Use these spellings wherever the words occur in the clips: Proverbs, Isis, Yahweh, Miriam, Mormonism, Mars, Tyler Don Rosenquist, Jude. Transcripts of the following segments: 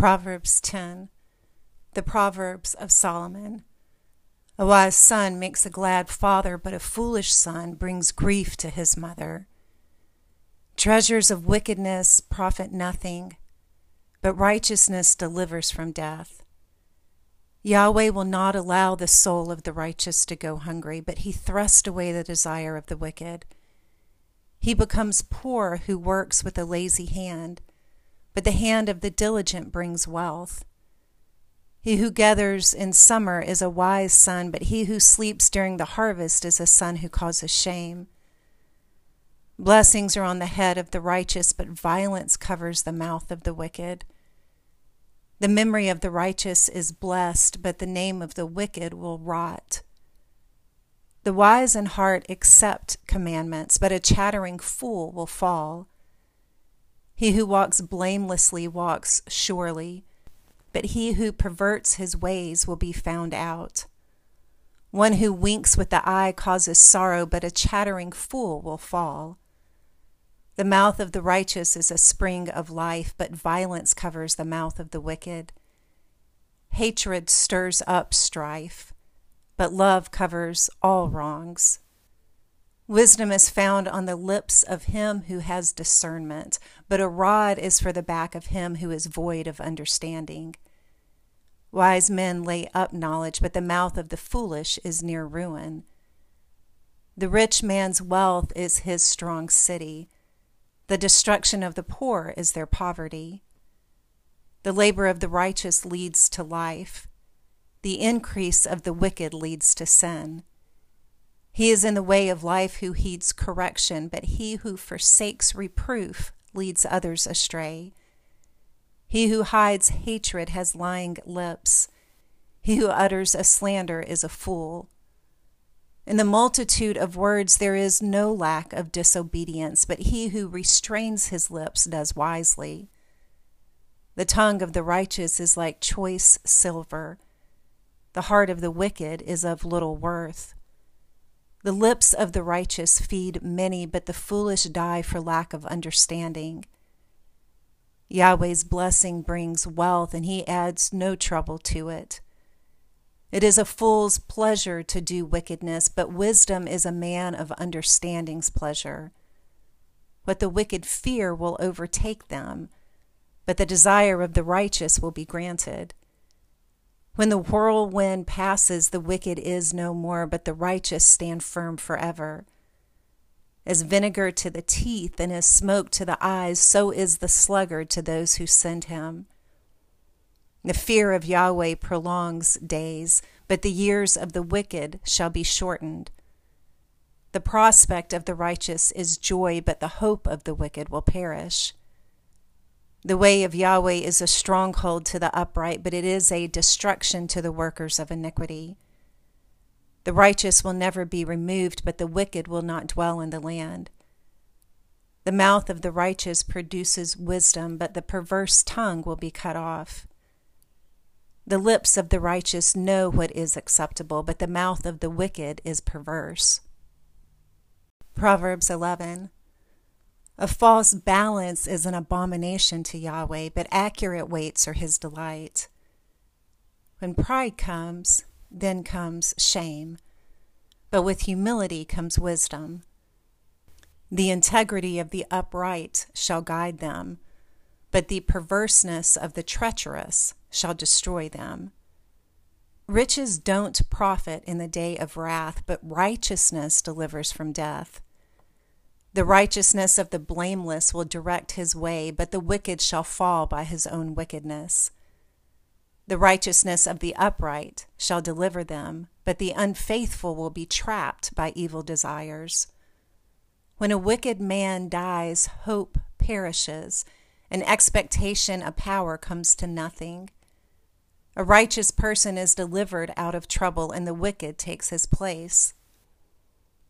Proverbs 10, the Proverbs of Solomon. A wise son makes a glad father, but a foolish son brings grief to his mother. Treasures of wickedness profit nothing, but righteousness delivers from death. Yahweh will not allow the soul of the righteous to go hungry, but he thrusts away the desire of the wicked. He becomes poor who works with a lazy hand, but the hand of the diligent brings wealth. He who gathers in summer is a wise son, but he who sleeps during the harvest is a son who causes shame. Blessings are on the head of the righteous, but violence covers the mouth of the wicked. The memory of the righteous is blessed, but the name of the wicked will rot. The wise in heart accept commandments, but a chattering fool will fall. He who walks blamelessly walks surely, but he who perverts his ways will be found out. One who winks with the eye causes sorrow, but a chattering fool will fall. The mouth of the righteous is a spring of life, but violence covers the mouth of the wicked. Hatred stirs up strife, but love covers all wrongs. Wisdom is found on the lips of him who has discernment, but a rod is for the back of him who is void of understanding. Wise men lay up knowledge, but the mouth of the foolish is near ruin. The rich man's wealth is his strong city. The destruction of the poor is their poverty. The labor of the righteous leads to life. The increase of the wicked leads to sin. He is in the way of life who heeds correction, but he who forsakes reproof leads others astray. He who hides hatred has lying lips. He who utters a slander is a fool. In the multitude of words there is no lack of disobedience, but he who restrains his lips does wisely. The tongue of the righteous is like choice silver. The heart of the wicked is of little worth. The lips of the righteous feed many, but the foolish die for lack of understanding. Yahweh's blessing brings wealth, and he adds no trouble to it. It is a fool's pleasure to do wickedness, but wisdom is a man of understanding's pleasure. What the wicked fear will overtake them, but the desire of the righteous will be granted. When the whirlwind passes, the wicked is no more, but the righteous stand firm forever. As vinegar to the teeth and as smoke to the eyes, so is the sluggard to those who send him. The fear of Yahweh prolongs days, but the years of the wicked shall be shortened. The prospect of the righteous is joy, but the hope of the wicked will perish. The way of Yahweh is a stronghold to the upright, but it is a destruction to the workers of iniquity. The righteous will never be removed, but the wicked will not dwell in the land. The mouth of the righteous produces wisdom, but the perverse tongue will be cut off. The lips of the righteous know what is acceptable, but the mouth of the wicked is perverse. Proverbs 11. A false balance is an abomination to Yahweh, but accurate weights are his delight. When pride comes, then comes shame, but with humility comes wisdom. The integrity of the upright shall guide them, but the perverseness of the treacherous shall destroy them. Riches don't profit in the day of wrath, but righteousness delivers from death. The righteousness of the blameless will direct his way, but the wicked shall fall by his own wickedness. The righteousness of the upright shall deliver them, but the unfaithful will be trapped by evil desires. When a wicked man dies, hope perishes, and expectation of power comes to nothing. A righteous person is delivered out of trouble, and the wicked takes his place.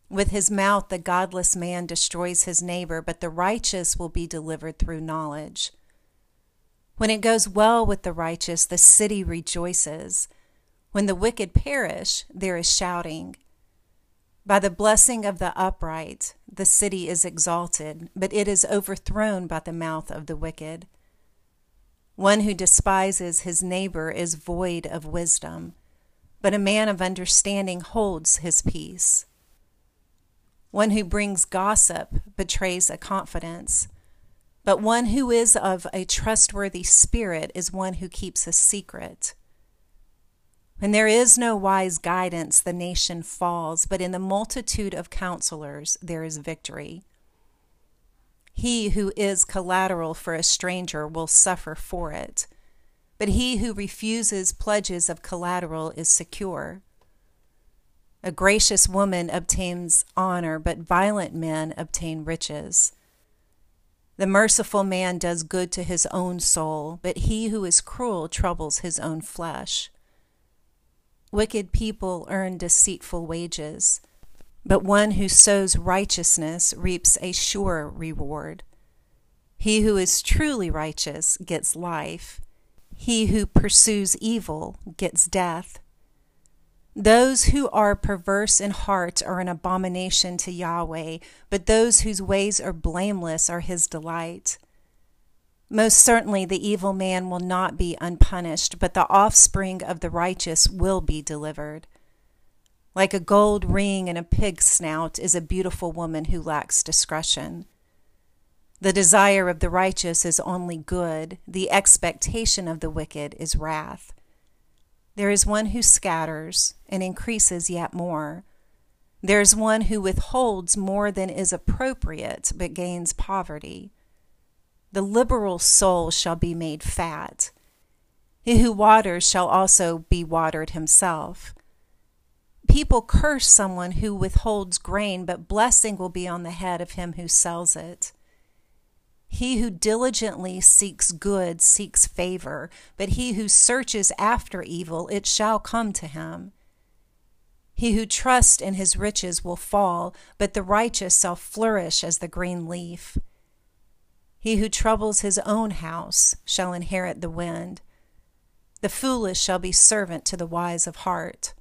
With his mouth the godless man destroys his neighbor, but the righteous will be delivered through knowledge. When it goes well with the righteous, the city rejoices. When the wicked perish, there is shouting. By the blessing of the upright, the city is exalted, but it is overthrown by the mouth of the wicked. One who despises his neighbor is void of wisdom, but a man of understanding holds his peace. One who brings gossip betrays a confidence, but one who is of a trustworthy spirit is one who keeps a secret. When there is no wise guidance, the nation falls, but in the multitude of counselors there is victory. He who is collateral for a stranger will suffer for it, but he who refuses pledges of collateral is secure. A gracious woman obtains honor, but violent men obtain riches. The merciful man does good to his own soul, but he who is cruel troubles his own flesh. Wicked people earn deceitful wages, but one who sows righteousness reaps a sure reward. He who is truly righteous gets life. He who pursues evil gets death. Those who are perverse in heart are an abomination to Yahweh, but those whose ways are blameless are his delight. Most certainly the evil man will not be unpunished, but the offspring of the righteous will be delivered. Like a gold ring in a pig's snout is a beautiful woman who lacks discretion. The desire of the righteous is only good. The expectation of the wicked is wrath. There is one who scatters and increases yet more. There is one who withholds more than is appropriate, but gains poverty. The liberal soul shall be made fat. He who waters shall also be watered himself. People curse someone who withholds grain, but blessing will be on the head of him who sells it. He who diligently seeks good seeks favor, but he who searches after evil, it shall come to him. He who trusts in his riches will fall, but the righteous shall flourish as the green leaf. He who troubles his own house shall inherit the wind. The foolish shall be servant to the wise of heart.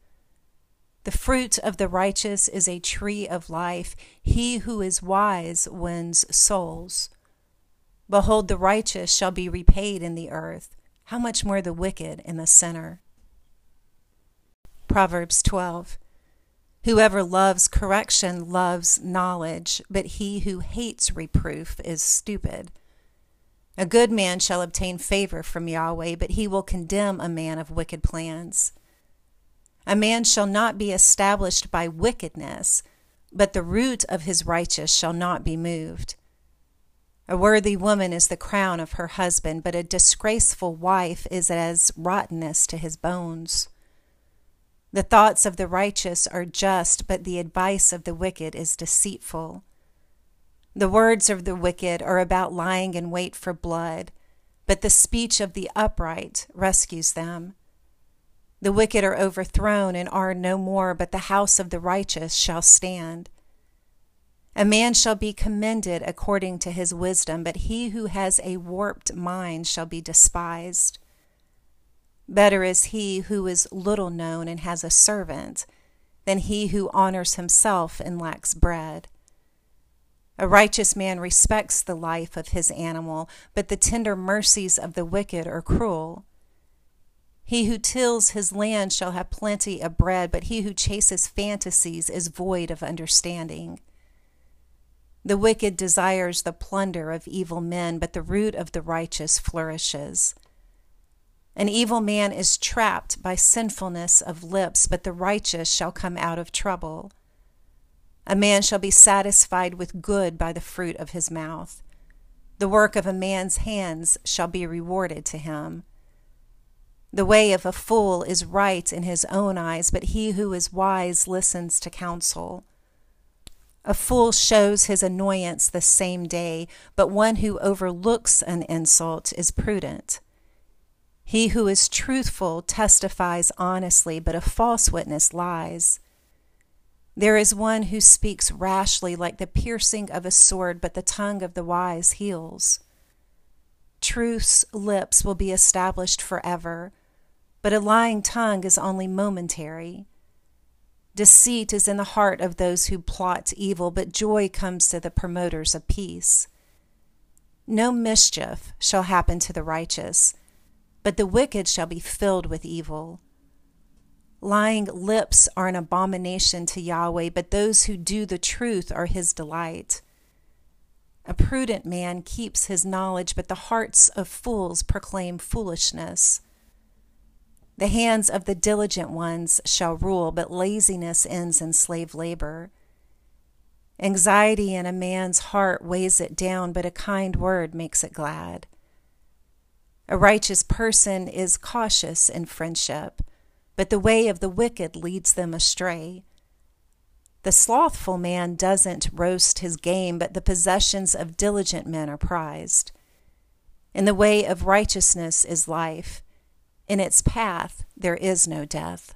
The fruit of the righteous is a tree of life. He who is wise wins souls. Behold, the righteous shall be repaid in the earth. How much more the wicked and the sinner? Proverbs 12. Whoever loves correction loves knowledge, but he who hates reproof is stupid. A good man shall obtain favor from Yahweh, but he will condemn a man of wicked plans. A man shall not be established by wickedness, but the root of his righteous shall not be moved. A worthy woman is the crown of her husband, but a disgraceful wife is as rottenness to his bones. The thoughts of the righteous are just, but the advice of the wicked is deceitful. The words of the wicked are about lying in wait for blood, but the speech of the upright rescues them. The wicked are overthrown and are no more, but the house of the righteous shall stand. A man shall be commended according to his wisdom, but he who has a warped mind shall be despised. Better is he who is little known and has a servant than he who honors himself and lacks bread. A righteous man respects the life of his animal, but the tender mercies of the wicked are cruel. He who tills his land shall have plenty of bread, but he who chases fantasies is void of understanding. The wicked desires the plunder of evil men, but the root of the righteous flourishes. An evil man is trapped by sinfulness of lips, but the righteous shall come out of trouble. A man shall be satisfied with good by the fruit of his mouth. The work of a man's hands shall be rewarded to him. The way of a fool is right in his own eyes, but he who is wise listens to counsel. A fool shows his annoyance the same day, but one who overlooks an insult is prudent. He who is truthful testifies honestly, but a false witness lies. There is one who speaks rashly like the piercing of a sword, but the tongue of the wise heals. Truth's lips will be established forever, but a lying tongue is only momentary. Deceit is in the heart of those who plot evil, but joy comes to the promoters of peace. No mischief shall happen to the righteous, but the wicked shall be filled with evil. Lying lips are an abomination to Yahweh, but those who do the truth are his delight. A prudent man keeps his knowledge, but the hearts of fools proclaim foolishness. The hands of the diligent ones shall rule, but laziness ends in slave labor. Anxiety in a man's heart weighs it down, but a kind word makes it glad. A righteous person is cautious in friendship, but the way of the wicked leads them astray. The slothful man doesn't roast his game, but the possessions of diligent men are prized. In the way of righteousness is life. In its path there is no death.